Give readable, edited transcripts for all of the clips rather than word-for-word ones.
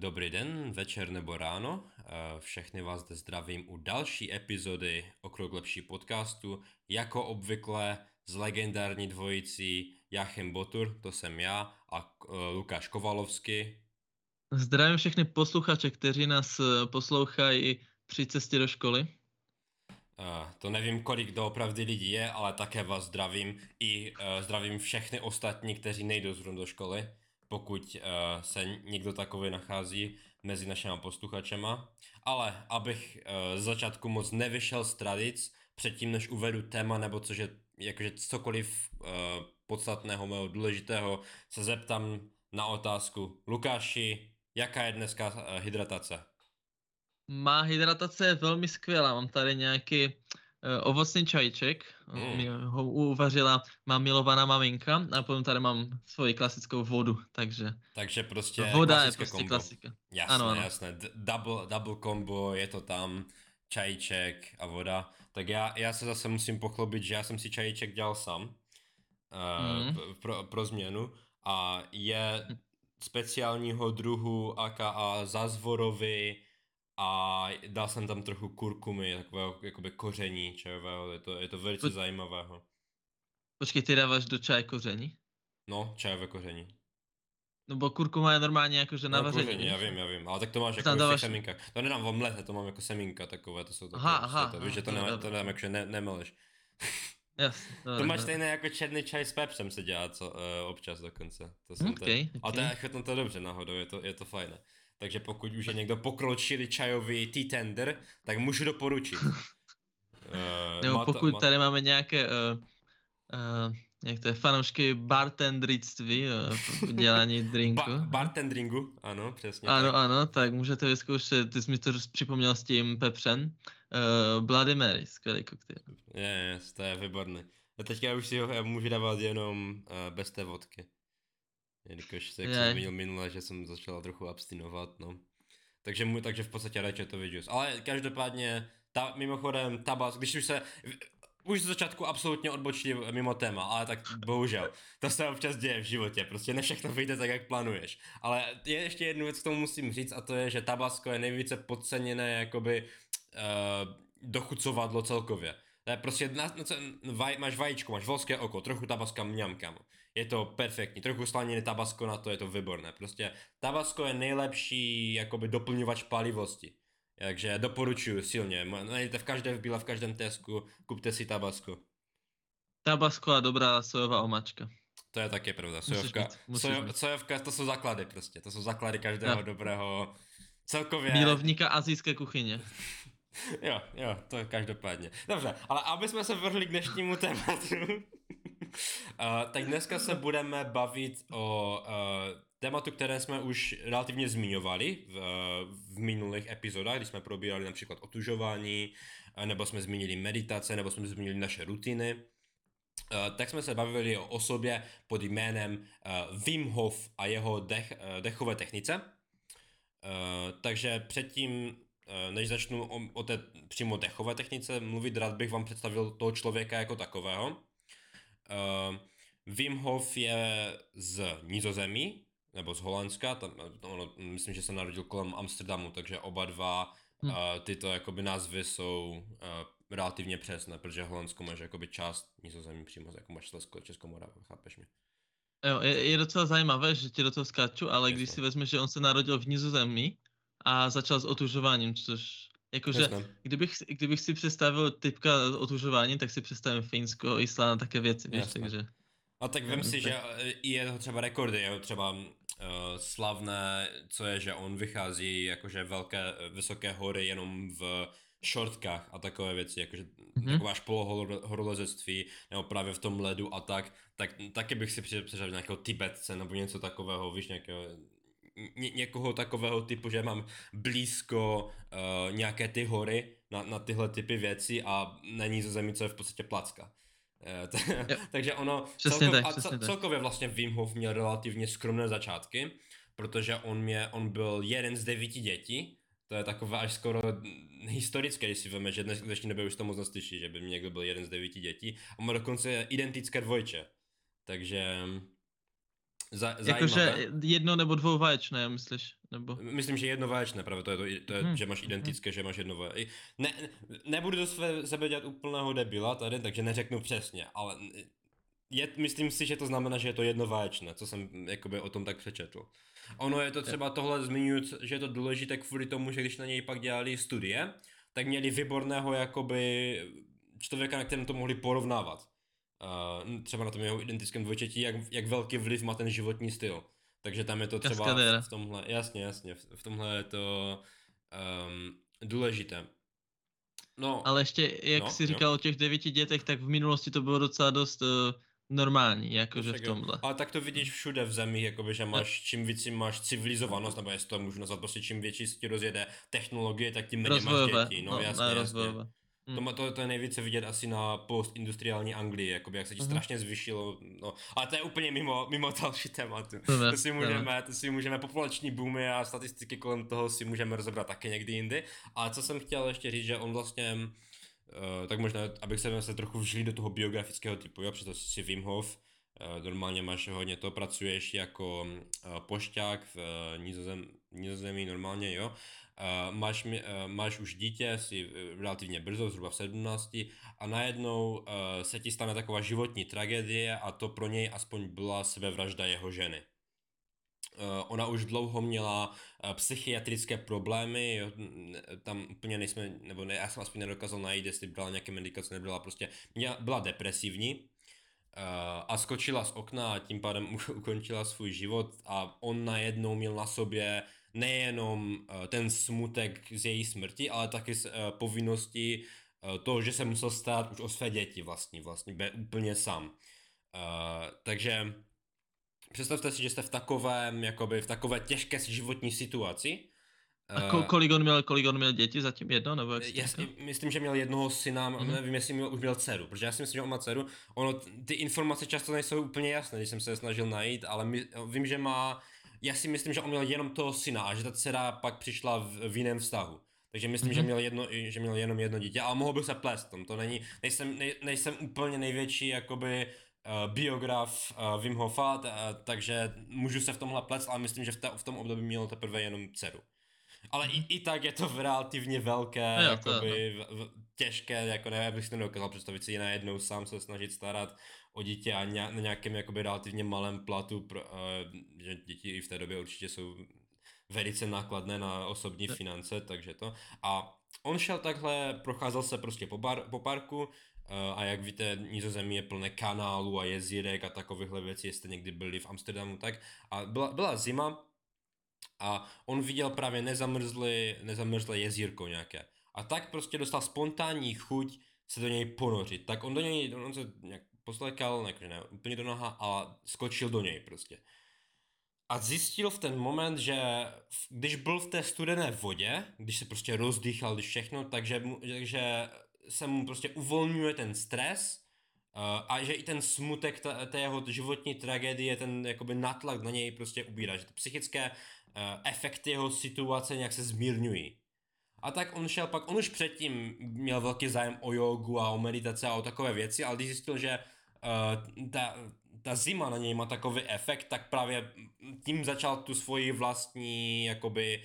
Dobrý den, večer nebo ráno, všechny vás zde zdravím u další epizody O krok lepší podcastu, jako obvykle s legendární dvojicí Jachem Botur, to jsem já, a Lukáš Kovalovský. Zdravím všechny posluchače, kteří nás poslouchají při cestě do školy. To nevím, kolik doopravdy lidí je, ale také vás zdravím i zdravím všechny ostatní, kteří nejdou zrovna do školy. Pokud se někdo takový nachází mezi našima posluchačema. Ale abych z začátku moc nevyšel z tradic, předtím než uvedu téma nebo jakože cokoliv podstatného mého důležitého, se zeptám na otázku. Lukáši, jaká je dneska hydratace? Má hydratace je velmi skvělá, mám tady nějaký ovocný čajíček, mi ho uvařila má milovaná maminka a potom tady mám svoji klasickou vodu, takže prostě voda je prostě kombo. Klasika. Jasné, ano. Jasné, double combo, je to tam, čajíček a voda. Tak já se zase musím pochlubit, že já jsem si čajíček dělal sám pro změnu a je speciálního druhu aka zázvorový. A dal jsem tam trochu kurkumy, takového jakoby koření čajového, je to velice zajímavého. Počkej, ty dáváš do čaje koření? No, čajové koření. No bo kurkuma je normálně jakože na vaření. Koření, já vím, ale tak to máš jako v těch semínkách. To nedám v omlete, to mám jako semínka takové, to jsou takové. Aha, víš, že to dám jakože nemeleš. Jasně. To máš stejné jako černý čaj s pepsem se dělá občas dokonce. A to je chutná to dobře náhodou, je to fajné. Takže pokud už je někdo pokročilý čajový tea tender, tak můžu doporučit. Nebo pokud tady máme nějaké jak to je, fanoušky bartendrictví, dělání drinku. Bartendringu, ano, přesně. Ano, tak můžete vyzkoušet, ty jsi mi to připomněl s tím pepřem. Bloody Mary, skvělý koktejl. Yes, to je výborný. A teďka už si ho můžu dávat jenom bez té vodky. Jelikož se, jak jsem viděl minule, že jsem začal trochu abstinovat, no. Takže v podstatě radši to vidíš. Ale každopádně, mimochodem, Tabasco, když už z začátku absolutně odbočili mimo téma, ale tak bohužel, to se občas děje v životě, prostě ne všechno vyjde tak, jak plánuješ. Ale je ještě jednu věc, kterou musím říct, a to je, že Tabasco je nejvíce podceněné, jakoby, dochucovadlo celkově. To je prostě, máš vajíčko, máš volské oko, trochu Tabaska mňamkám. Je to perfektní, trochu slaniny Tabasko na to, je to výborné. Prostě Tabasko je nejlepší jakoby doplňovač palivosti. Takže doporučuji silně, najdete v každém Bíle, v každém Tesku, kupte si Tabasko. Tabasko a dobrá sojová omáčka. To je také pravda, sojovka, to jsou základy prostě, to jsou základy každého dobrého celkově. Milovníka asijské kuchyně. Jo, to je každopádně. Dobře, ale aby jsme se vrhli k dnešnímu tématu, tak dneska se budeme bavit o tématu, které jsme už relativně zmiňovali v minulých epizodách, když jsme probírali například otužování, nebo jsme zmínili meditace, nebo jsme zmínili naše rutiny. Tak jsme se bavili o osobě pod jménem Wim Hof a jeho dechové technice. Takže předtím, než začnu o té přímo dechové technice mluvit, rád bych vám představil toho člověka jako takového. Wim Hof je z Nizozemí, nebo z Holandska, myslím, že se narodil kolem Amsterdamu, takže oba dva tyto jakoby názvy jsou relativně přesné, protože Holandsko máš jakoby část Nizozemí přímo, jako máš Českomoravu, chápeš mě? Jo, je docela zajímavé, že ti do toho skáču, ale když si vezmeš, že on se narodil v Nizozemí, a začal s otužováním, což jakože, kdybych si představil typka otužování, tak si představím Finsko, Island a také věci, víš, takže. A tak vem si, že je třeba rekordy, je třeba slavné, co je, že on vychází jakože vysoké hory jenom v šortkách a takové věci, jakože taková špolohorolezectví, nebo právě v tom ledu a tak taky bych si představil nějakého Tibetce nebo něco takového, víš, nějakého někoho takového typu, že mám blízko nějaké ty hory na tyhle typy věcí a na Nizozemí, co je v podstatě placka. Takže ono celkově vlastně Wim Hof měl relativně skromné začátky, protože on byl jeden z 9 dětí. To je takové až skoro historické, když si veme, že dnes dnešní době už to moc neslyší, že by někdo byl jeden z 9 dětí. A má dokonce identické dvojče. Takže Jakože jedno nebo dvouvaječné, myslíš? Nebo... Myslím, že jednovaječné, právě to je že máš identické, že máš jednovaječné. Nebudu do sebe dělat úplného debila tady, takže neřeknu přesně, ale myslím si, že to znamená, že je to jednovaječné, co jsem jakoby o tom tak přečetl. Ono je to třeba tohle zmiňuji, že je to důležité kvůli tomu, že když na něj pak dělali studie, tak měli výborného jakoby člověka, na kterém to mohli porovnávat. Třeba na tom jeho identickém dvojčetí, jak velký vliv má ten životní styl. Takže tam je to třeba v tomhle, jasně, v tomhle je to důležité. No, ale ještě, jak jsi říkal o těch 9 dětech, tak v minulosti to bylo docela dost normální, jakože v tomhle. Ale tak to vidíš všude v zemi, jakoby, že máš, čím víc máš civilizovanost, nebo jestli to můžu nazvat, prostě čím větší se ti rozjede technologie, tak tím méně máš dětí. No jasně. To je nejvíce vidět asi na postindustriální Anglii, jakoby, jak se ti strašně zvyšilo, no, ale to je úplně mimo další tématu. To si můžeme populační boomy a statistiky kolem toho si můžeme rozebrat taky někdy jindy. A co jsem chtěl ještě říct, že on vlastně, tak možná, abych se trochu vžil do toho biografického typu, jo, protože jsi Wim Hof, normálně máš hodně to, pracuješ jako pošťák v Nizozemí normálně, jo. Máš už dítě, jsi relativně brzo, zhruba v 17, a najednou se ti stane taková životní tragédie a to pro něj aspoň byla sebevražda jeho ženy. Ona už dlouho měla psychiatrické problémy, jo, tam úplně nejsme, nebo ne, já jsem aspoň nedokázal najít, jestli brala nějaké medikace, nebrala, prostě byla depresivní. A skočila z okna a tím pádem ukončila svůj život a on najednou měl na sobě nejenom ten smutek z její smrti, ale taky z povinnosti toho, že se musel stát už o své děti vlastně úplně sám. Takže představte si, že jste v takové těžké životní situaci. A kolik on měl děti zatím, jedno nebo jak? Myslím, že měl jednoho syna, nevím, jestli už měl dceru, protože já si myslím, že on má dceru. Ono, ty informace často nejsou úplně jasné, když jsem se snažil najít, ale vím, že má, já si myslím, že on měl jenom toho syna a že ta dcera pak přišla v jiném vztahu. Takže myslím, že měl jenom jedno dítě, ale mohl bych se plést, to není, nejsem úplně největší jakoby biograf Wim Hofa, takže můžu se v tomhle plést, ale myslím, že v tom období měl teprve jenom dceru. Ale i tak je to relativně velké, těžké, jako nevím, abych si to nedokázal představit si najednou sám se snažit starat o dítě a na nějakém jakoby relativně malém platu, že děti i v té době určitě jsou velice nákladné na osobní finance, takže to. A on šel takhle, procházel se prostě po parku a jak víte, Nizozemí je plné kanálů a jezírek a takovýchhle věcí, jestli někdy byli v Amsterdamu, tak. A byla zima. A on viděl právě nezamrzlé jezírko nějaké. A tak prostě dostal spontánní chuť se do něj ponořit. Tak on se nějak poslekal, ne úplně do noha, a skočil do něj prostě. A zjistil v ten moment, že když byl v té studené vodě, když se prostě rozdýchal, když všechno, takže se mu prostě uvolňuje ten stres, a že i ten smutek té jeho životní tragédie, ten jakoby nátlak na něj prostě ubírá, že ty psychické efekty jeho situace nějak se zmírňují. A tak on šel pak, on už předtím měl velký zájem o jogu a o meditaci a o takové věci, ale když zjistil, že ta zima na něj má takový efekt, tak právě tím začal tu svoji vlastní jakoby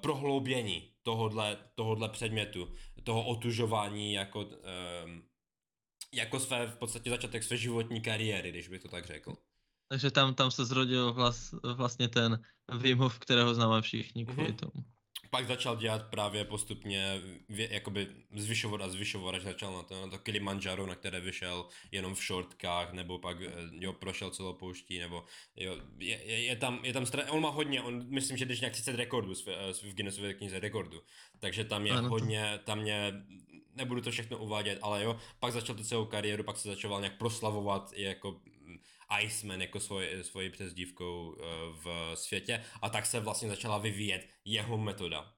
prohloubění tohodle předmětu, toho otužování jako své v podstatě začátek své životní kariéry, když bych to tak řekl. Takže tam se zrodil vlastně ten Wim Hof, kterého známe všichni kvůli tomu. Pak začal dělat právě postupně, jakoby zvyšovat, až začal na to Kilimanjaro, na které vyšel jenom v šortkách, nebo pak prošel celou pouští, nebo je tam on má hodně, myslím, že když nějak 30 rekordů v Guinnessově knize rekordů, takže tam je hodně, nebudu to všechno uvádět, ale pak začal tu celou kariéru, pak se začal nějak proslavovat jako Iceman, jako svojí přezdívkou v světě, a tak se vlastně začala vyvíjet jeho metoda.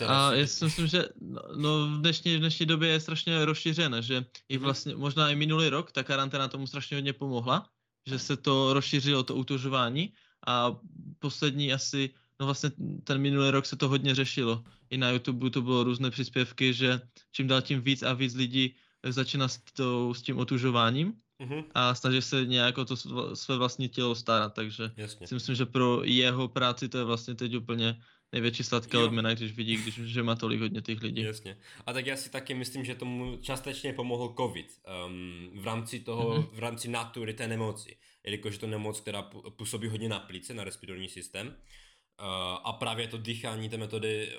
Já si myslím, že v dnešní době je strašně rozšířena, že i vlastně, možná i minulý rok, ta karanténa tomu strašně hodně pomohla, že se to rozšířilo, to utužování, a poslední asi, vlastně ten minulý rok se to hodně řešilo. I na YouTube to bylo různé příspěvky, že čím dál tím víc a víc lidí začíná s tím otužováním a snaží se nějak o to své vlastní tělo starat, takže jasně. Si myslím, že pro jeho práci to je vlastně teď úplně největší sladká odměna, když vidí, že má tolik hodně těch lidí. Jasně. A tak já si taky myslím, že tomu částečně pomohl covid v rámci toho, v rámci natury té nemoci, jelikož je to nemoc, která působí hodně na plíce, na respiratorní systém a právě to dýchání, ty metody,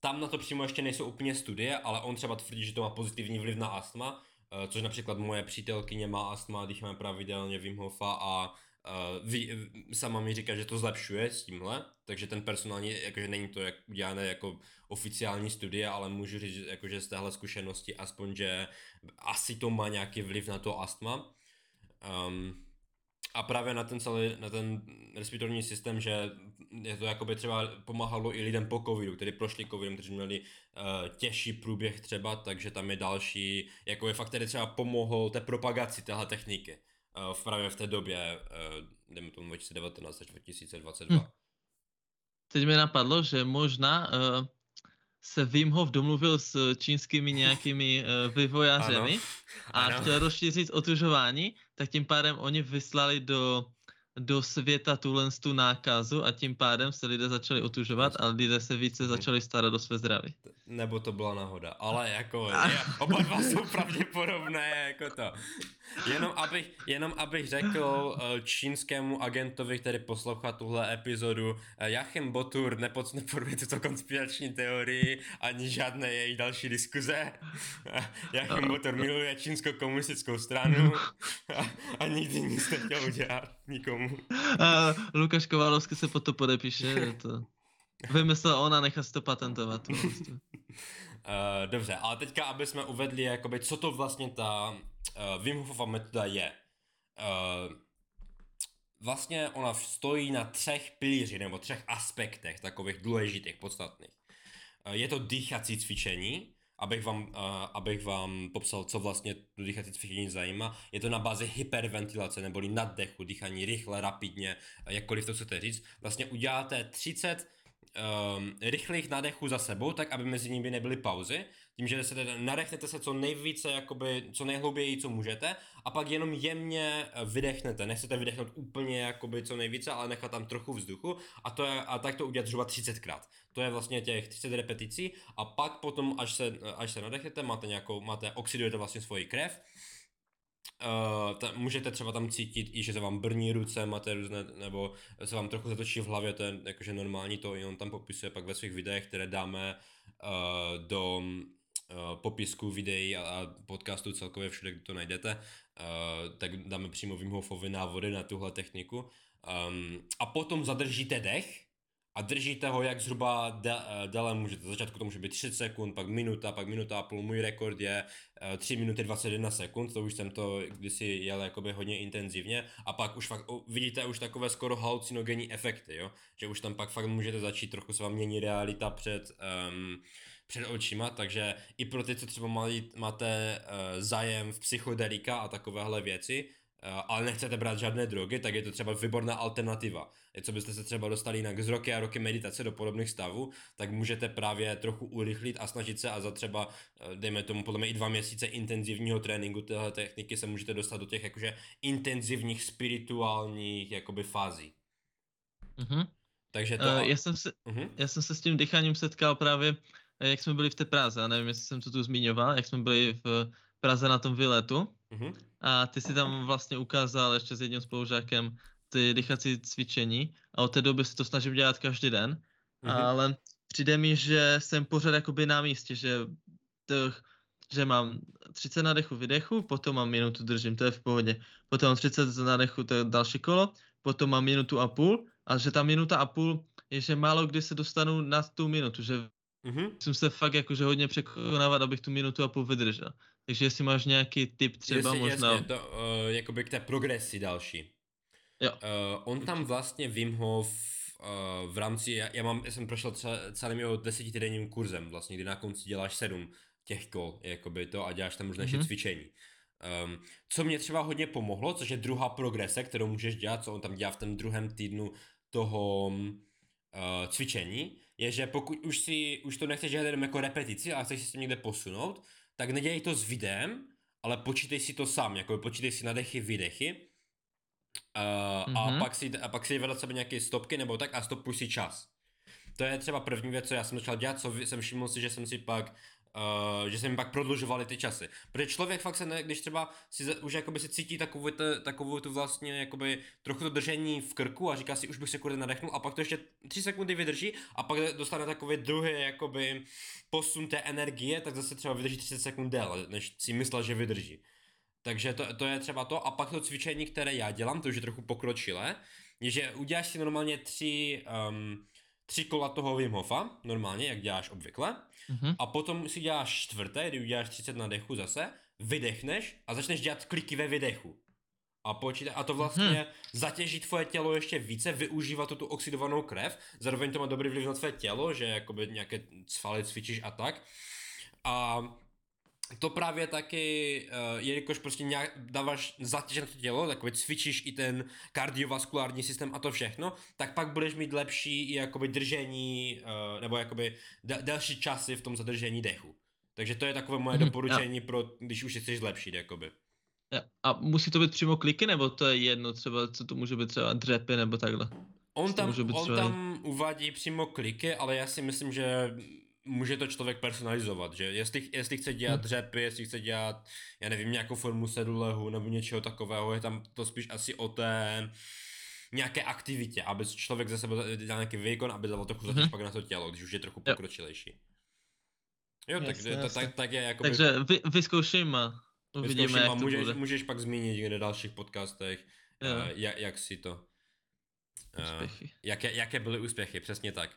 tam na to přímo ještě nejsou úplně studie, ale on třeba tvrdí, že to má pozitivní vliv na astma, což například moje přítelkyně má astma, dýcháme pravidelně Wim Hofa a sama mi říká, že to zlepšuje s tímhle, takže ten personální, jakože není to jak udělané jako oficiální studie, ale můžu říct, jakože z téhle zkušenosti aspoň, že asi to má nějaký vliv na to astma. A právě na ten celý, na ten respiratorní systém, že je to jakoby třeba pomáhalo i lidem po covidu, kteří prošli covidem, kteří měli těžší průběh třeba, takže tam je další, jako je fakt, který třeba pomohl té propagaci téhle techniky právě v té době, jdeme tomu 2019 až 2022. Teď mi napadlo, že možná se Wim Hof domluvil s čínskými nějakými vývojářemi a chtěl rozšířit otužování, tak tím pádem oni vyslali do světa tu nákazu a tím pádem se lidé začali otužovat a lidé se více začali starat o své zdraví. Nebo to byla náhoda, ale jako oba dva jsou pravděpodobné jako to. Jenom abych řekl čínskému agentovi, který poslouchá tuhle epizodu, Jachem Botur nepodporuje tuto konspirační teorii ani žádné její další diskuze. Jachem Botur miluje čínskou komunistickou stranu a nikdy nic nechtěl udělat nikomu. Lukáš Kovalovský se pod to podepíše, to vymyslel on a nechá si to patentovat. Dobře, ale teďka, aby jsme uvedli, jakoby, co to vlastně ta Wim Hofova metoda je. Vlastně ona stojí na 3 pilířích nebo 3 aspektech takových důležitých, podstatných. Je to dýchací cvičení, abych vám popsal, co vlastně to dýchací cvičení zajímá. Je to na bázi hyperventilace neboli naddechu, dýchání rychle, rapidně, jakkoliv to chcete říct. Vlastně uděláte 30 rychlých nádechů za sebou, tak aby mezi nimi nebyly pauzy, tím, že se teda nadechnete se co nejvíce, jakoby, co nejhlouběji, co můžete, a pak jenom jemně vydechnete, nechcete vydechnout úplně jakoby, co nejvíce, ale nechat tam trochu vzduchu a tak to udělat zhruba 30krát. To je vlastně těch 30 repeticí a pak potom, až se nadechnete, oxidujete vlastně svoji krev. Můžete třeba tam cítit i, že se vám brní ruce, máte různé, nebo se vám trochu zatočí v hlavě, to je jakože normální, to i on tam popisuje pak ve svých videích, které dáme do popisku videí a podcastů celkově všude, kde to najdete, tak dáme přímo Wim Hofovi návody na tuhle techniku a potom zadržíte dech a držíte ho jak zhruba déle můžete. Začátku to může být 30 sekund, pak minuta a půl. Můj rekord je 3 minuty 21 sekund, to už jsem to kdysi jel jakoby hodně intenzivně a pak už fakt vidíte už takové skoro halucinogenní efekty, jo? Že už tam pak fakt můžete začít, trochu se vám mění realita před očima, takže i pro ty, co třeba máte zájem v psychodelika a takovéhle věci, ale nechcete brát žádné drogy, tak je to třeba výborná alternativa. Co byste se třeba dostali jinak z roky a roky meditace do podobných stavů, tak můžete právě trochu urychlit a snažit se a za třeba, dejme tomu podle mě i 2 měsíce intenzivního tréninku téhle techniky se můžete dostat do těch jakože intenzivních spirituálních jakoby fází. Takže to... já jsem se s tím dýcháním setkal právě, jak jsme byli v té Praze, nevím, jestli jsem to tu zmiňoval, jak jsme byli v Praze na tom výletu. A ty si tam vlastně ukázal ještě s jedním spolužákem ty dýchací cvičení a od té doby se to snažím dělat každý den, ale přijde mi, že jsem pořád jakoby na místě, že mám 30 nádechu vydechu, potom mám minutu držím, to je v pohodě, potom mám 30 nádechu, to je další kolo, potom mám minutu a půl a že ta minuta a půl je, že málo kdy se dostanu na tu minutu, že musím se fakt jakože hodně překonávat, abych tu minutu a půl vydržel. Takže jestli máš nějaký tip třeba jestli, možná... Jasně, to, jakoby k té progresi další. Jo. On tam vlastně Wim Hof v rámci... Já jsem prošel celým jeho 10týdenním kurzem vlastně, kdy na konci děláš 7 těch kol, jakoby to, a děláš tam různé cvičení. Co mě třeba hodně pomohlo, což je druhá progrese, kterou můžeš dělat, co on tam dělá v tom druhém týdnu toho cvičení, je, že pokud už to nechceš dělat jenom jako repetici, ale chceš se s tím někde posunout, tak nedělej to s videem, ale počítej si to sám, jako počítej si nadechy, výdechy a pak si vedle sebe nějaké stopky nebo tak a stopuj si čas. To je třeba první věc, co já jsem začal dělat, co jsem všiml si, že jsem si pak že se mi pak prodlužovaly ty časy. Protože člověk fakt se ne, když třeba si už jakoby se cítí takovou tu vlastně jakoby trochu to držení v krku a říká si, už bych se kurde nadechnul a pak to ještě 3 sekundy vydrží a pak dostane takový druhý jakoby posun té energie, tak zase třeba vydrží 30 sekund déle, než si myslel, že vydrží. Takže to je třeba to a pak to cvičení, které já dělám, to už je trochu pokročilé, je, že uděláš si normálně 3 kola toho Wim Hofa, normálně, jak děláš obvykle, a potom si děláš čtvrté, kdy uděláš 30 nadechu zase, vydechneš a začneš dělat kliky ve vydechu. A to vlastně zatěží tvoje tělo ještě více, využívá tu oxidovanou krev, zároveň to má dobrý vliv na tvé tělo, že jakoby nějaké svaly cvičíš a tak. A to právě taky, jelikož prostě nějak dáváš zatěž na to tělo, takové cvičíš i ten kardiovaskulární systém a to všechno, tak pak budeš mít lepší i jakoby držení, nebo jakoby delší časy v tom zadržení dechu. Takže to je takové moje doporučení, pro, když už chceš zlepšit, jakoby. A musí to být přímo kliky, nebo to je jedno třeba, co to může být třeba dřepy nebo takhle? On tam uvádí přímo kliky, ale já si myslím, že může to člověk personalizovat, že jestli chce dělat dřepy, jestli chce dělat, já nevím, nějakou formu sedulehu nebo něčeho takového, je tam to spíš asi o té nějaké aktivitě, aby člověk ze sebe dělal nějaký výkon, aby dal trochu zatěž pak na to tělo, když už je trochu pokročilejší. Jo, tak je jakoby... Takže vyzkouším a uvidíme, jak to bude. Můžeš pak zmínit na dalších podcastech, jak si to... Jaké byly úspěchy, přesně tak.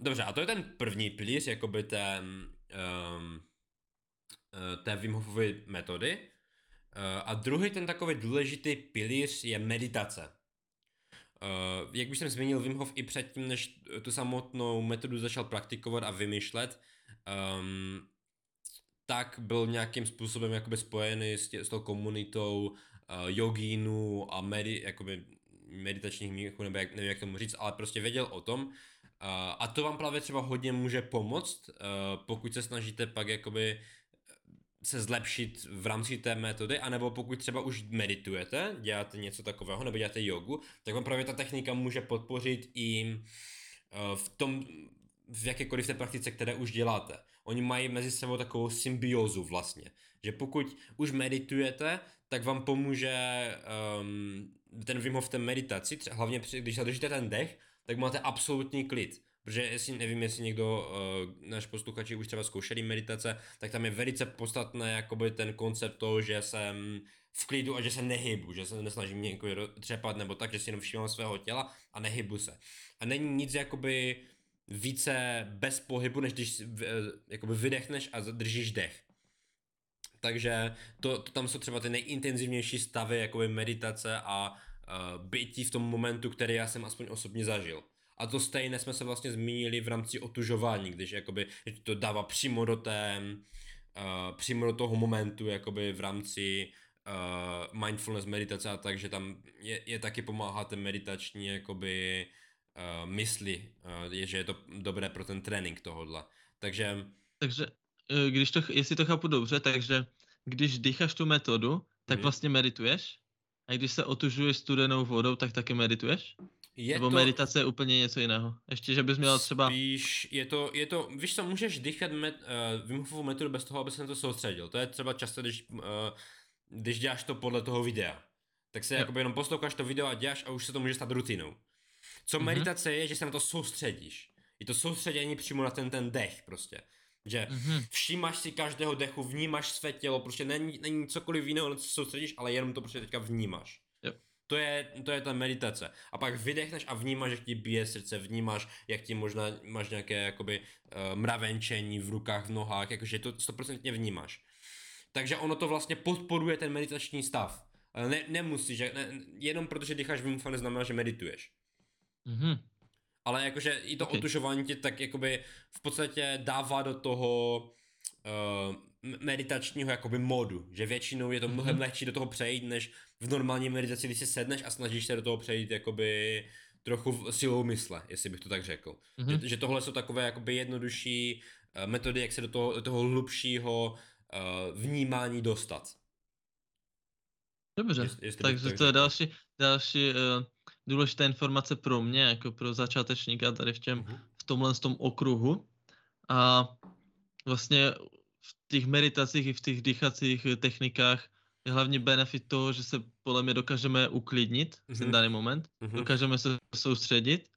Dobře, a to je ten první pilíř, jakoby té Wim Hofovy metody. A druhý ten takový důležitý pilíř je meditace. Jak už jsem zmínil, Wim Hof i předtím, než tu samotnou metodu začal praktikovat a vymýšlet, tak byl nějakým způsobem jakoby spojený s tou komunitou jogínů a meditačních mnichů, nebo nevím, jak tomu říct, ale prostě věděl o tom. A to vám právě třeba hodně může pomoct, pokud se snažíte pak jakoby se zlepšit v rámci té metody, anebo pokud třeba už meditujete, děláte něco takového, nebo děláte jogu, tak vám právě ta technika může podpořit i v tom, v jakékoliv té praktice, které už děláte. Oni mají mezi sebou takovou symbiózu vlastně, že pokud už meditujete, tak vám pomůže ten Wim Hof v té meditaci, hlavně když zadržíte ten dech, tak máte absolutní klid, protože jestli někdo, náš posluchači už třeba zkoušeli meditace, tak tam je velice podstatné jakoby ten koncept toho, že jsem v klidu a že se nehybu, že se nesnažím někoho třepat nebo tak, že si jenom všímám svého těla a nehybu se. A není nic jakoby více bez pohybu, než když jakoby vydechneš a držíš dech. Takže to tam jsou třeba ty nejintenzivnější stavy jakoby meditace a bytí v tom momentu, který já jsem aspoň osobně zažil. A to stejné jsme se vlastně zmínili v rámci otužování, když jakoby to dává přímo přímo do toho momentu jakoby v rámci mindfulness meditace a tak, že tam je taky pomáhá ten meditační jakoby mysli, že je to dobré pro ten trénink tohodle. Takže jestli to chápu dobře, takže když dýcháš tu metodu, tak vlastně medituješ? A když se otužuješ studenou vodou, tak taky medituješ? Nebo meditace je úplně něco jiného? Ještě, že bys měl třeba... Spíš je to víš co, můžeš dýchat Wim Hofovou metodu bez toho, aby se na to soustředil. To je třeba často, když děláš to podle toho videa. Tak se jakoby jenom posloucháš to video a děláš a už se to může stát rutinou. Co meditace je, že se na to soustředíš. Je to soustředění přímo na ten dech prostě. Že všímáš si každého dechu, vnímáš své tělo, prostě není cokoliv jiného, na co se soustředíš, ale jenom to prostě teďka vnímáš. Yep. To je ta meditace. A pak vydechneš a vnímáš, jak ti bije srdce, vnímáš, jak ti možná máš nějaké jakoby mravenčení v rukách, v nohách, jakože to 100% vnímáš. Takže ono to vlastně podporuje ten meditační stav. Nemusíš, jenom protože dýcháš Wim Hofa neznamená, že medituješ. Ale jakože i to otužování tě tak jakoby v podstatě dává do toho meditačního jakoby modu, že většinou je to mnohem lehčí do toho přejít, než v normální meditaci, když si sedneš a snažíš se do toho přejít jakoby trochu silou mysle, jestli bych to tak řekl. Že tohle jsou takové jakoby jednodušší metody, jak se do toho hlubšího vnímání dostat. Dobře, takže to je další důležitá informace pro mě, jako pro začátečníka tady v tomhle tom okruhu. A vlastně v těch meditacích i v těch dýchacích technikách je hlavní benefit toho, že se podle mě dokážeme uklidnit v ten daný moment, dokážeme se soustředit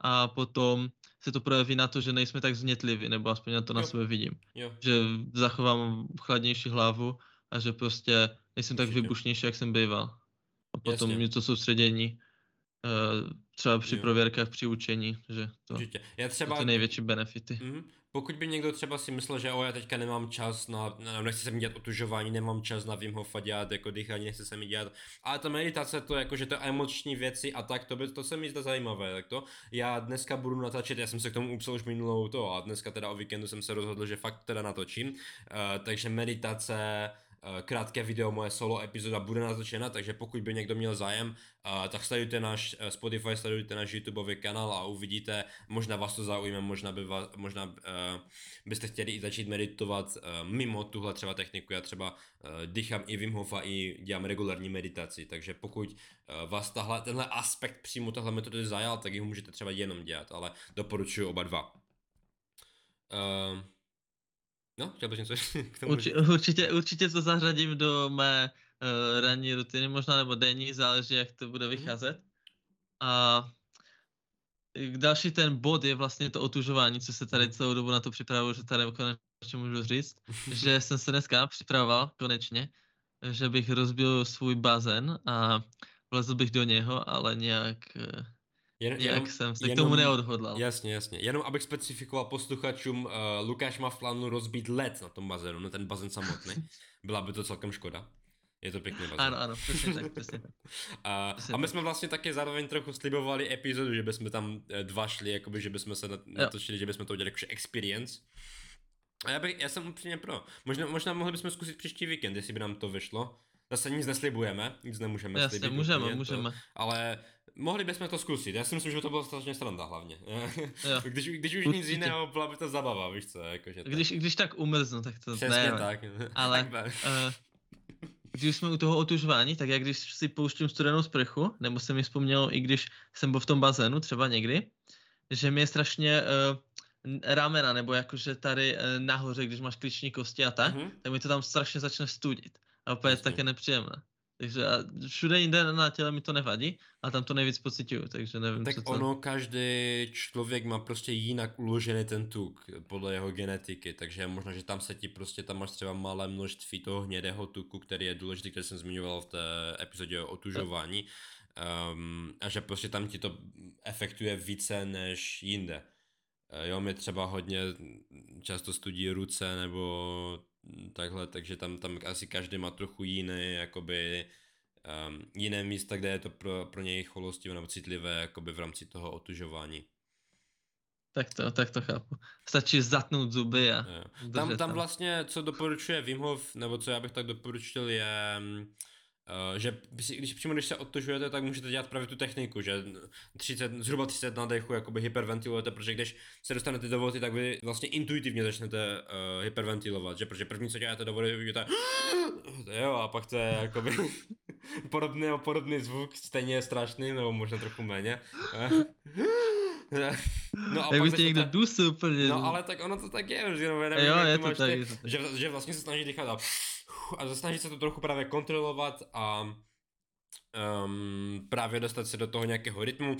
a potom se to projeví na to, že nejsme tak znětliví, nebo aspoň na to na sebe vidím. Jo. Že zachovám chladnější hlavu a že prostě nejsem tak vybušnější, jak jsem býval. A potom mě to soustředění, třeba při prověrkách, při učení, že to jsou ty největší benefity. Pokud by někdo třeba si myslel, že já teďka nemám čas na, nechci se mi dělat otužování, nemám čas na Wim Hofa dělat jako dýchání, nechci se mi dělat, ale ta meditace to jako, že to emoční věci a tak, to se mi zdá zajímavé, tak to, já dneska budu natáčet, já jsem se k tomu upsal už minulou to a dneska teda o víkendu jsem se rozhodl, že fakt teda natočím, takže meditace, krátké video, moje solo epizoda bude natočena, takže pokud by někdo měl zájem, tak sledujte náš Spotify, sledujte náš YouTubeový kanál a uvidíte, možná vás to zaujme, možná byste chtěli i začít meditovat mimo tuhle třeba techniku, já třeba dýchám i Wim Hofa i dělám regulární meditaci, takže pokud vás tenhle aspekt přímo tahle metody zajal, tak ji můžete třeba jenom dělat, ale doporučuji oba dva. No, chtěl bych něco k tomu. Určitě to zařadím do mé ranní rutiny, možná nebo denní, záleží jak to bude vycházet. A další ten bod je vlastně to otužování, co se tady celou dobu na to připravuju, že tady konečně můžu říct, že jsem se dneska připravoval konečně, že bych rozbil svůj bazén a vlezl bych do něho, ale nějak... Jsem se k tomu neodhodlal. Jasně. Jenom abych specifikoval posluchačům, Lukáš má v plánu rozbít led na tom bazénu, na ten bazén samotný. Byla by to celkem škoda. Je to pěkný bazén. Ano, přesně tak. A my jsme vlastně taky zároveň trochu slibovali epizodu, že bychom tam dva šli, jakoby, že bychom se natočili, že bychom to udělali jakože experience. A já jsem upřímně pro. Možná mohli bychom zkusit příští víkend, jestli by nám to vyšlo. Zase nic neslibujeme, nic nemůžeme slibit. Jasně, můžeme. Ale mohli bychom to zkusit, já si myslím, že to bylo strašně sranda hlavně. Když už nic jiného, byla by to zabava, víš co, jakože tak. Když tak umrznu, tak to ne, tak. Ale když jsme u toho otužování, tak já když si pouštím studenou sprchu, nebo se mi vzpomnělo i když jsem byl v tom bazénu, třeba někdy, že mě strašně ramena, nebo jakože tady nahoře, když máš klíční kosti a tak, tak mi to tam strašně začne studit. A opět také nepříjemné. Takže všude jinde na těle mi to nevadí a tam to nejvíc pocituju, takže nevím, tak co to... Ono, každý člověk má prostě jinak uložený ten tuk podle jeho genetiky, takže možná, že tam se ti prostě, tam máš třeba malé množství toho hnědého tuku, který je důležitý, který jsem zmiňoval v té epizodě o otužování a že prostě tam ti to efektuje více než jinde. Jo, mě třeba hodně často studí ruce nebo takhle, takže tam asi každý má trochu jiné, jakoby jiné místa, kde je to pro něj choulostivé nebo citlivé, jakoby v rámci toho otužování. Tak to chápu. Stačí zatnout zuby a... Tam vlastně, co doporučuje Wim Hof, nebo co já bych tak doporučil je... že když se otužujete, tak můžete dělat právě tu techniku, že zhruba 30 nádechu jakoby hyperventilujete, protože když se dostanete do vody, tak vy vlastně intuitivně začnete hyperventilovat, že protože první co děláte do vody, vidíte jo a pak to je jakoby podobný zvuk, stejně je strašný, nebo možná trochu méně. No a pak někdo dusil úplně. No ale tak ono to tak je, že no, nevím, jo, je to tak, je to tak. Že vlastně se snaží dýchat a snaží se to trochu právě kontrolovat a právě dostat se do toho nějakého rytmu.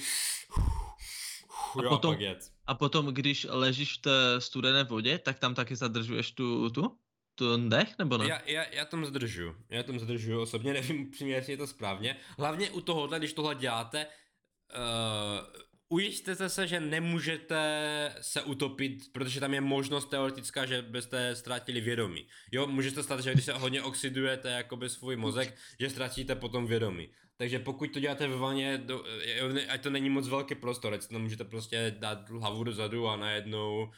A potom, když ležíš v té studené vodě, tak tam taky zadržuješ tu dech, nebo ne? Já tam zadržuju osobně, nevím přímě, jestli je to správně. Hlavně u tohohle, když tohle děláte, ujistěte se, že nemůžete se utopit, protože tam je možnost teoretická, že byste ztratili vědomí. Jo, může se stát, že když se hodně oxidujete jakoby svůj mozek, že ztratíte potom vědomí. Takže pokud to děláte ve vaně, ať to není moc velký prostor, ať tam můžete prostě dát hlavu dozadu a najednou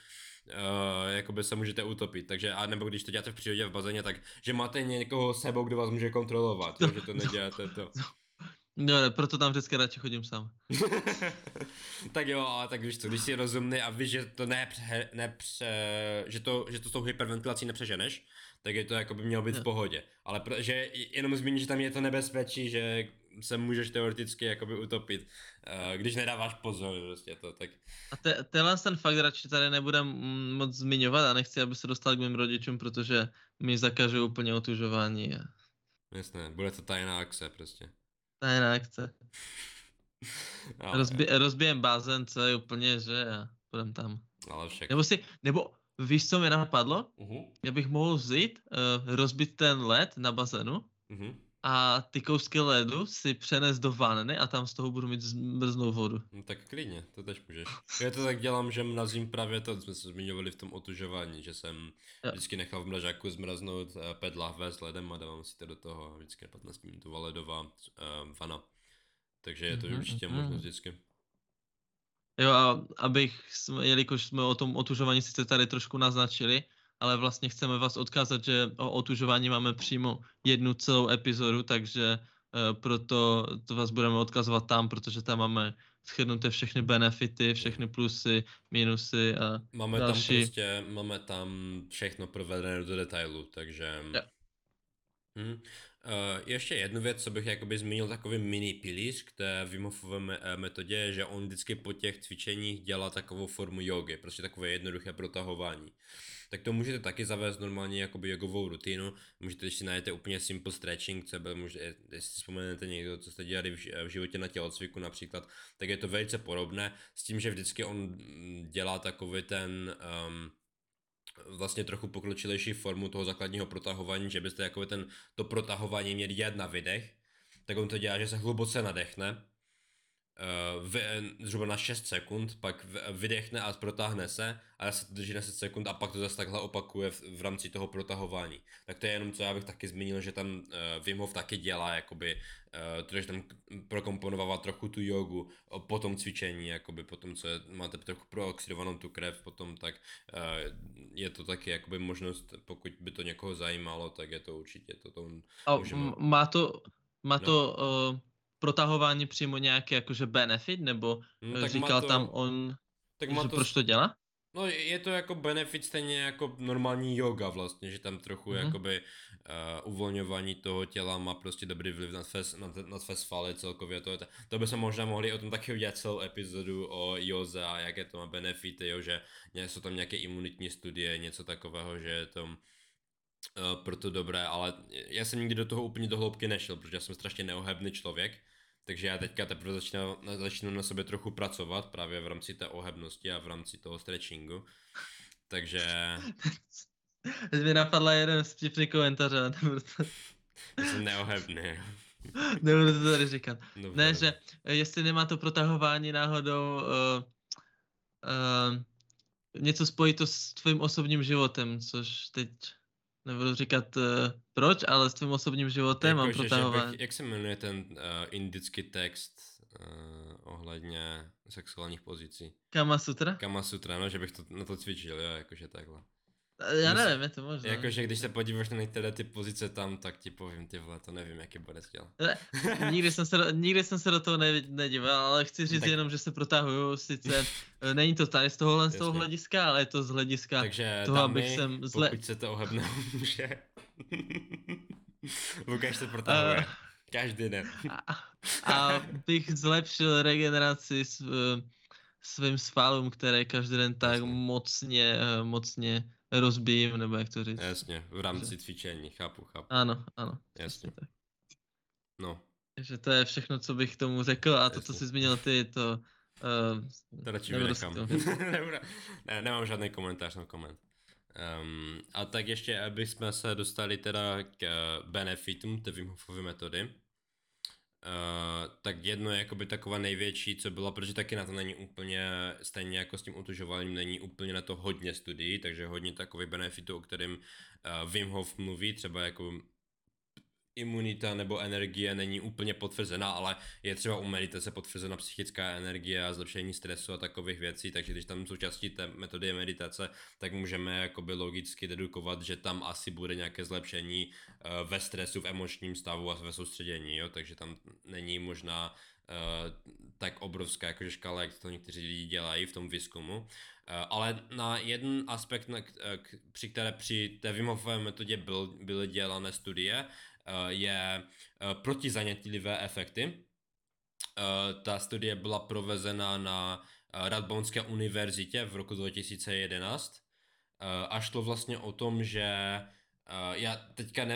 jakoby se můžete utopit. Takže a nebo když to děláte v přírodě, v bazéně, tak že máte někoho sebou, kdo vás může kontrolovat, takže to neděláte to. No, ne, proto tam vždycky radši chodím sám. Tak jo, ale tak víš co, když jsi rozumný a víš, že to jsou hyperventilací nepřeženeš, tak je to jako by mělo být v pohodě. Ale protože jenom zmíní, že tam je to nebezpečí, že se můžeš teoreticky jakoby utopit, když nedáváš pozor, prostě to tak. A tenhle ten fakt radši tady nebudem moc zmiňovat a nechci, aby se dostal k mým rodičům, protože mi zakažou úplně otužování. Jasné, bude to tajná akce prostě. Tajná akce. No, rozbijem bazén, co je úplně, že a půjdem tam. Ale však. Nebo víš, co mi napadlo? Já bych mohl vzít, rozbit ten led na bazénu a ty kousky ledu si přenes do vanny a tam z toho budu mít zmrzlou vodu. No tak klidně, to tež můžeš. Já to tak dělám, že mrazím právě to, jsme se zmiňovali v tom otužování, že jsem vždycky nechal v mražáku zmraznout pet lahve s ledem a dávám si to do toho vždycky 15 minutová ledová vana. Takže je to určitě možnost vždycky. Jo a jelikož jsme o tom otužování sice tady trošku naznačili, ale vlastně chceme vás odkázat, že o otužování máme přímo jednu celou epizodu, takže proto to vás budeme odkazovat tam, protože tam máme shrnuté všechny benefity, všechny plusy, minusy a máme další. Máme tam všechno provedené do detailu, takže... Jo. Ještě jednu věc, co bych jakoby zmínil, takový mini pilíř k té Wim Hofové metodě, je, že on vždycky po těch cvičeních dělá takovou formu jogy, prostě takové jednoduché protahování. Tak to můžete taky zavést normálně jakoby jogovou rutinu, můžete, když si najdete úplně simple stretching, třeba můžete, jestli si vzpomenete někdo, co jste dělali v životě na tělocviku například, tak je to velice podobné s tím, že vždycky on dělá takový ten... vlastně trochu pokročilejší formu toho základního protahování, že byste jako to protahování měli dělat na vydech, tak on to dělá, že se hluboce nadechne, zhruba na 6 sekund, pak vydechne a protáhne se, ale se to drží na 6 sekund a pak to zase takhle opakuje v rámci toho protahování. Tak to je jenom, co já bych taky zmínil, že tam Wim Hof taky dělá, jakoby, že tam prokomponovává trochu tu jogu po tom cvičení, jakoby, po tom, co máte trochu prooxidovanou tu krev, potom tak je to taky jakoby možnost, pokud by to někoho zajímalo, tak je to určitě to. Protahování přímo nějaký jakože benefit, nebo říkal to, tam on, že proč to dělá? No je to jako benefit stejně jako normální yoga vlastně, že tam trochu jakoby uvolňování toho těla má prostě dobrý vliv na tvé svaly celkově. To by se možná mohli o tom taky udělat celou epizodu o józe a jaké to má benefity, jo, že jsou tam nějaké imunitní studie, něco takového, že je to... proto dobré, ale já jsem nikdy do toho úplně do hloubky nešel, protože já jsem strašně neohebný člověk, takže já teďka teprve začnu na sobě trochu pracovat právě v rámci té ohebnosti a v rámci toho stretchingu, takže... Teď mi napadla jeden vtipný komentář, ale já jsem neohebný. Nebudu to tady říkat. Dobře. Ne, že jestli nemá to protahování náhodou něco spojito s tvým osobním životem, což teď... Nebudu říkat proč, ale s tvým osobním životem a protahování. Jak se jmenuje ten indický text ohledně sexuálních pozicí? Kamasutra? Kamasutra, no, že bych to, na to cvičil, jo, jakože takhle. Já nevím, je to možné. Jakože když se podíváš na některé ty pozice tam, tak ti povím, ty vole, to nevím, jaký bude dělat. Nikdy jsem se do toho nedíval, ale chci říct tak... jenom, že se protahuju, sice není to tady z tohohle z toho hlediska, ale je to z hlediska takže toho, abych jsem... pokud se to ohebnou, může. Lukáš se protahuje. Každý den. A bych zlepšil regeneraci svým svalům, které každý den tak mocně rozbijím, nebo jak to říct. Jasně, v rámci cvičení, chápu. Ano. Jasně. Tak. No. Takže to je všechno, co bych k tomu řekl a to, co jsi zmínil ty, to... to radši vynechám. Ne, nemám žádný komentář, a tak ještě, abychom se dostali teda k benefitům té Wim Hofové metody. Tak jedno je jakoby taková největší, co byla, protože taky na to není úplně, stejně jako s tím otužováním, není úplně na to hodně studií, takže hodně takových benefitů, o kterým Wim Hof mluví, třeba jako imunita nebo energie není úplně potvrzená, ale je třeba u meditace potvrzená psychická energie a zlepšení stresu a takových věcí, takže když tam součástí té metody meditace, tak můžeme jakoby logicky dedukovat, že tam asi bude nějaké zlepšení ve stresu, v emočním stavu a ve soustředění, jo? Takže tam není možná tak obrovská jakože škala, jak to někteří lidi dělají v tom výzkumu. Ale na jeden aspekt, při té Wim Hofové metodě byly dělané studie, je protizanětlivé efekty. Ta studie byla provezena na Radboudské univerzitě v roku 2011 a šlo vlastně o tom, že já teďka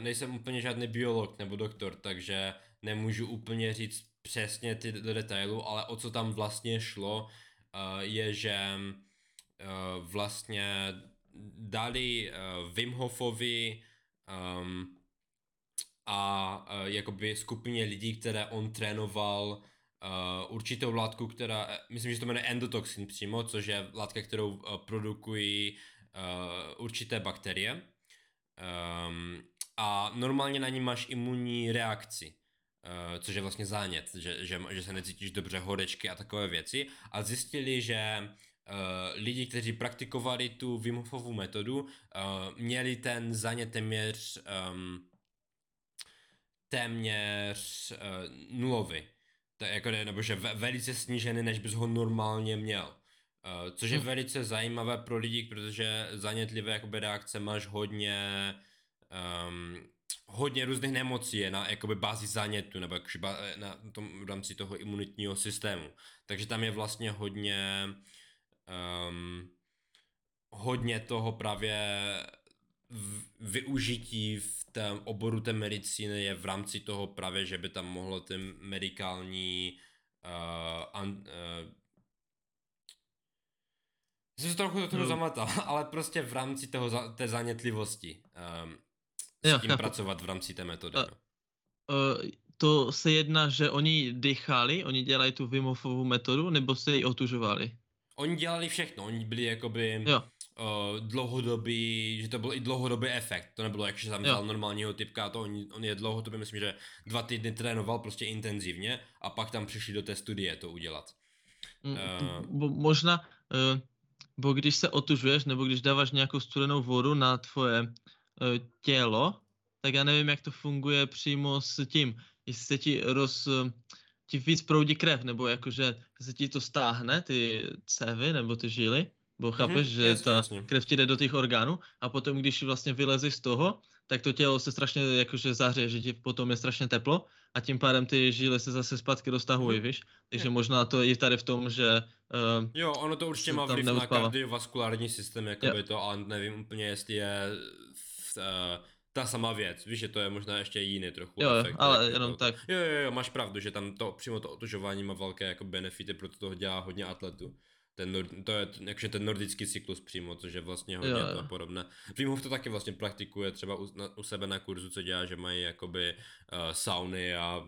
nejsem úplně žádný biolog nebo doktor, takže nemůžu úplně říct přesně ty do detailu, ale o co tam vlastně šlo, je, že vlastně dali Wim Hofovi a jakoby skupině lidí, které on trénoval, určitou látku, která, myslím, že se to jmenuje endotoxin přímo, což je látka, kterou produkují určité bakterie, a normálně na ní máš imunní reakci, což je vlastně zánět, že se necítíš dobře, horečky a takové věci, a zjistili, že lidi, kteří praktikovali tu Wim Hofovu metodu, měli ten zánět téměř nulový, jako, nebo že velice snížený, než bys ho normálně měl. Což je velice zajímavé pro lidi, protože zanětlivé jakoby reakce máš hodně různých nemocí na jakoby bázi zánětu nebo jakoby na tom rámci toho imunitního systému. Takže tam je vlastně hodně toho právě využití v tom oboru té medicíny je v rámci toho právě, že by tam mohlo ten medikální jsem se trochu do toho zamotal, ale prostě v rámci té zánětlivosti s tím pracovat v rámci té metody. To se jedná, že oni dýchali, oni dělají tu Wim Hofovu metodu, nebo se ji otužovali? Oni dělali všechno, oni byli jakoby dlouhodobý, že to byl i dlouhodobý efekt, to nebylo jak, že tam vzal normálního typka, to on je dlouhodobě, myslím, že 2 týdny trénoval prostě intenzivně a pak tam přišli do té studie to udělat. Možná... Bo když se otužuješ, nebo když dáváš nějakou studenou vodu na tvoje tělo, tak já nevím, jak to funguje přímo s tím, jestli se ti víc proudí krev, nebo jakože se ti to stáhne, ty cévy, nebo ty žily, bo chápeš, že jasně. Krev ti jde do těch orgánů a potom, když vlastně vylezeš z toho, tak to tělo se strašně jakože zahřeje, že ti potom je strašně teplo a tím pádem ty žíly se zase zpátky dostahují, víš? Takže možná to je tady v tom, že... jo, ono to určitě má vliv na kardiovaskulární systém, jakoby to, ale nevím úplně, jestli je ta sama věc, víš, že to je možná ještě jiný trochu efekt. Ale jenom to, tak. Jo, máš pravdu, že tam to přímo to otužování má velké jako benefity, proto toho dělá hodně atletů. To je jakože ten nordický cyklus přímo, což je vlastně hodně to podobné. Wim Hof to taky vlastně praktikuje třeba u sebe na kurzu, co dělá, že mají jakoby sauny a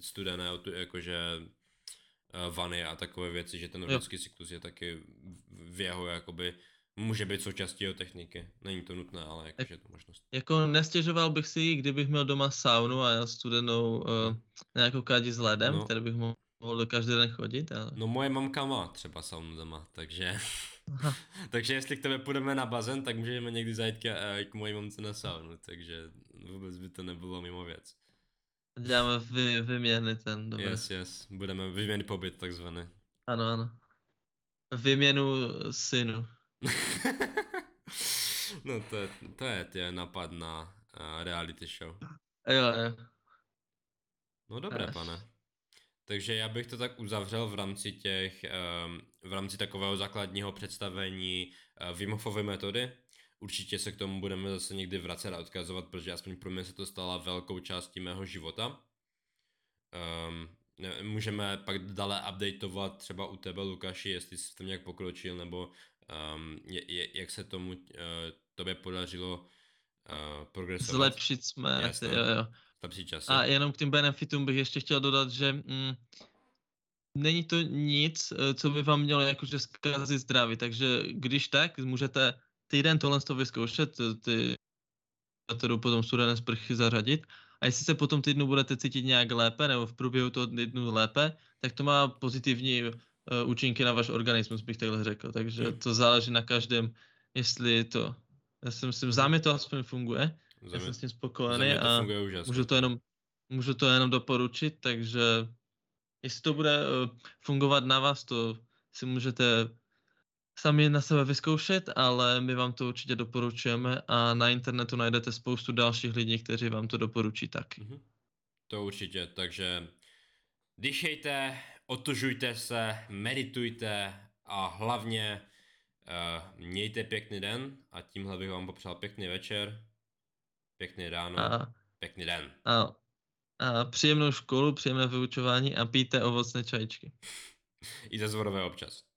studené jakože vany a takové věci, že ten nordický cyklus je taky v jeho jakoby, může být součástí jeho techniky. Není to nutné, ale jakože je to možnost. Jako nestěžoval bych si, kdybych měl doma saunu a studenou nějakou kádi s ledem, který bych mohl každý den chodit, ale... No moje mamka má třeba saunu doma, takže... takže jestli k tebe půjdeme na bazén, tak můžeme někdy zajít k mojí mamce na saunu, takže vůbec by to nebylo mimo věc. Děláme vyměny ten, dobrý. Yes, budeme vyměny pobyt takzvané. Ano. Vyměnu synu. No to je nápad na reality show. Jo. No dobré, pane. Takže já bych to tak uzavřel v rámci v rámci takového základního představení Wim Hofovy metody. Určitě se k tomu budeme zase někdy vracet a odkazovat, protože aspoň pro mě se to stala velkou částí mého života. Můžeme pak dále updateovat třeba u tebe, Lukáši, jestli jsi tam nějak pokročil, nebo jak se tomu tobě podařilo progresovat. Zlepšit jsme. Jasně. Jo. A jenom k těm benefitům bych ještě chtěl dodat, že není to nic, co by vám mělo jakože zkazit zdraví, takže když tak, můžete týden tohle vyzkoušet, tu potom studené sprchy zařadit a jestli se potom týdnu budete cítit nějak lépe nebo v průběhu toho týdnu lépe, tak to má pozitivní účinky na váš organismus, bych takhle řekl, takže to záleží na každém, jestli to, já si myslím, zámě to aspoň funguje. Já jsem s tím spokojený a můžu to jenom Můžu to jenom doporučit, takže jestli to bude fungovat na vás, to si můžete sami na sebe vyzkoušet, ale my vám to určitě doporučujeme a na internetu najdete spoustu dalších lidí, kteří vám to doporučí taky. To určitě, takže dýchejte, otužujte se, meditujte a hlavně mějte pěkný den a tímhle bych vám popřál pěkný večer, pěkný ráno, pěkný den. A příjemnou školu, příjemné vyučování a pijte ovocné čajíčky. I ze zvorové občas.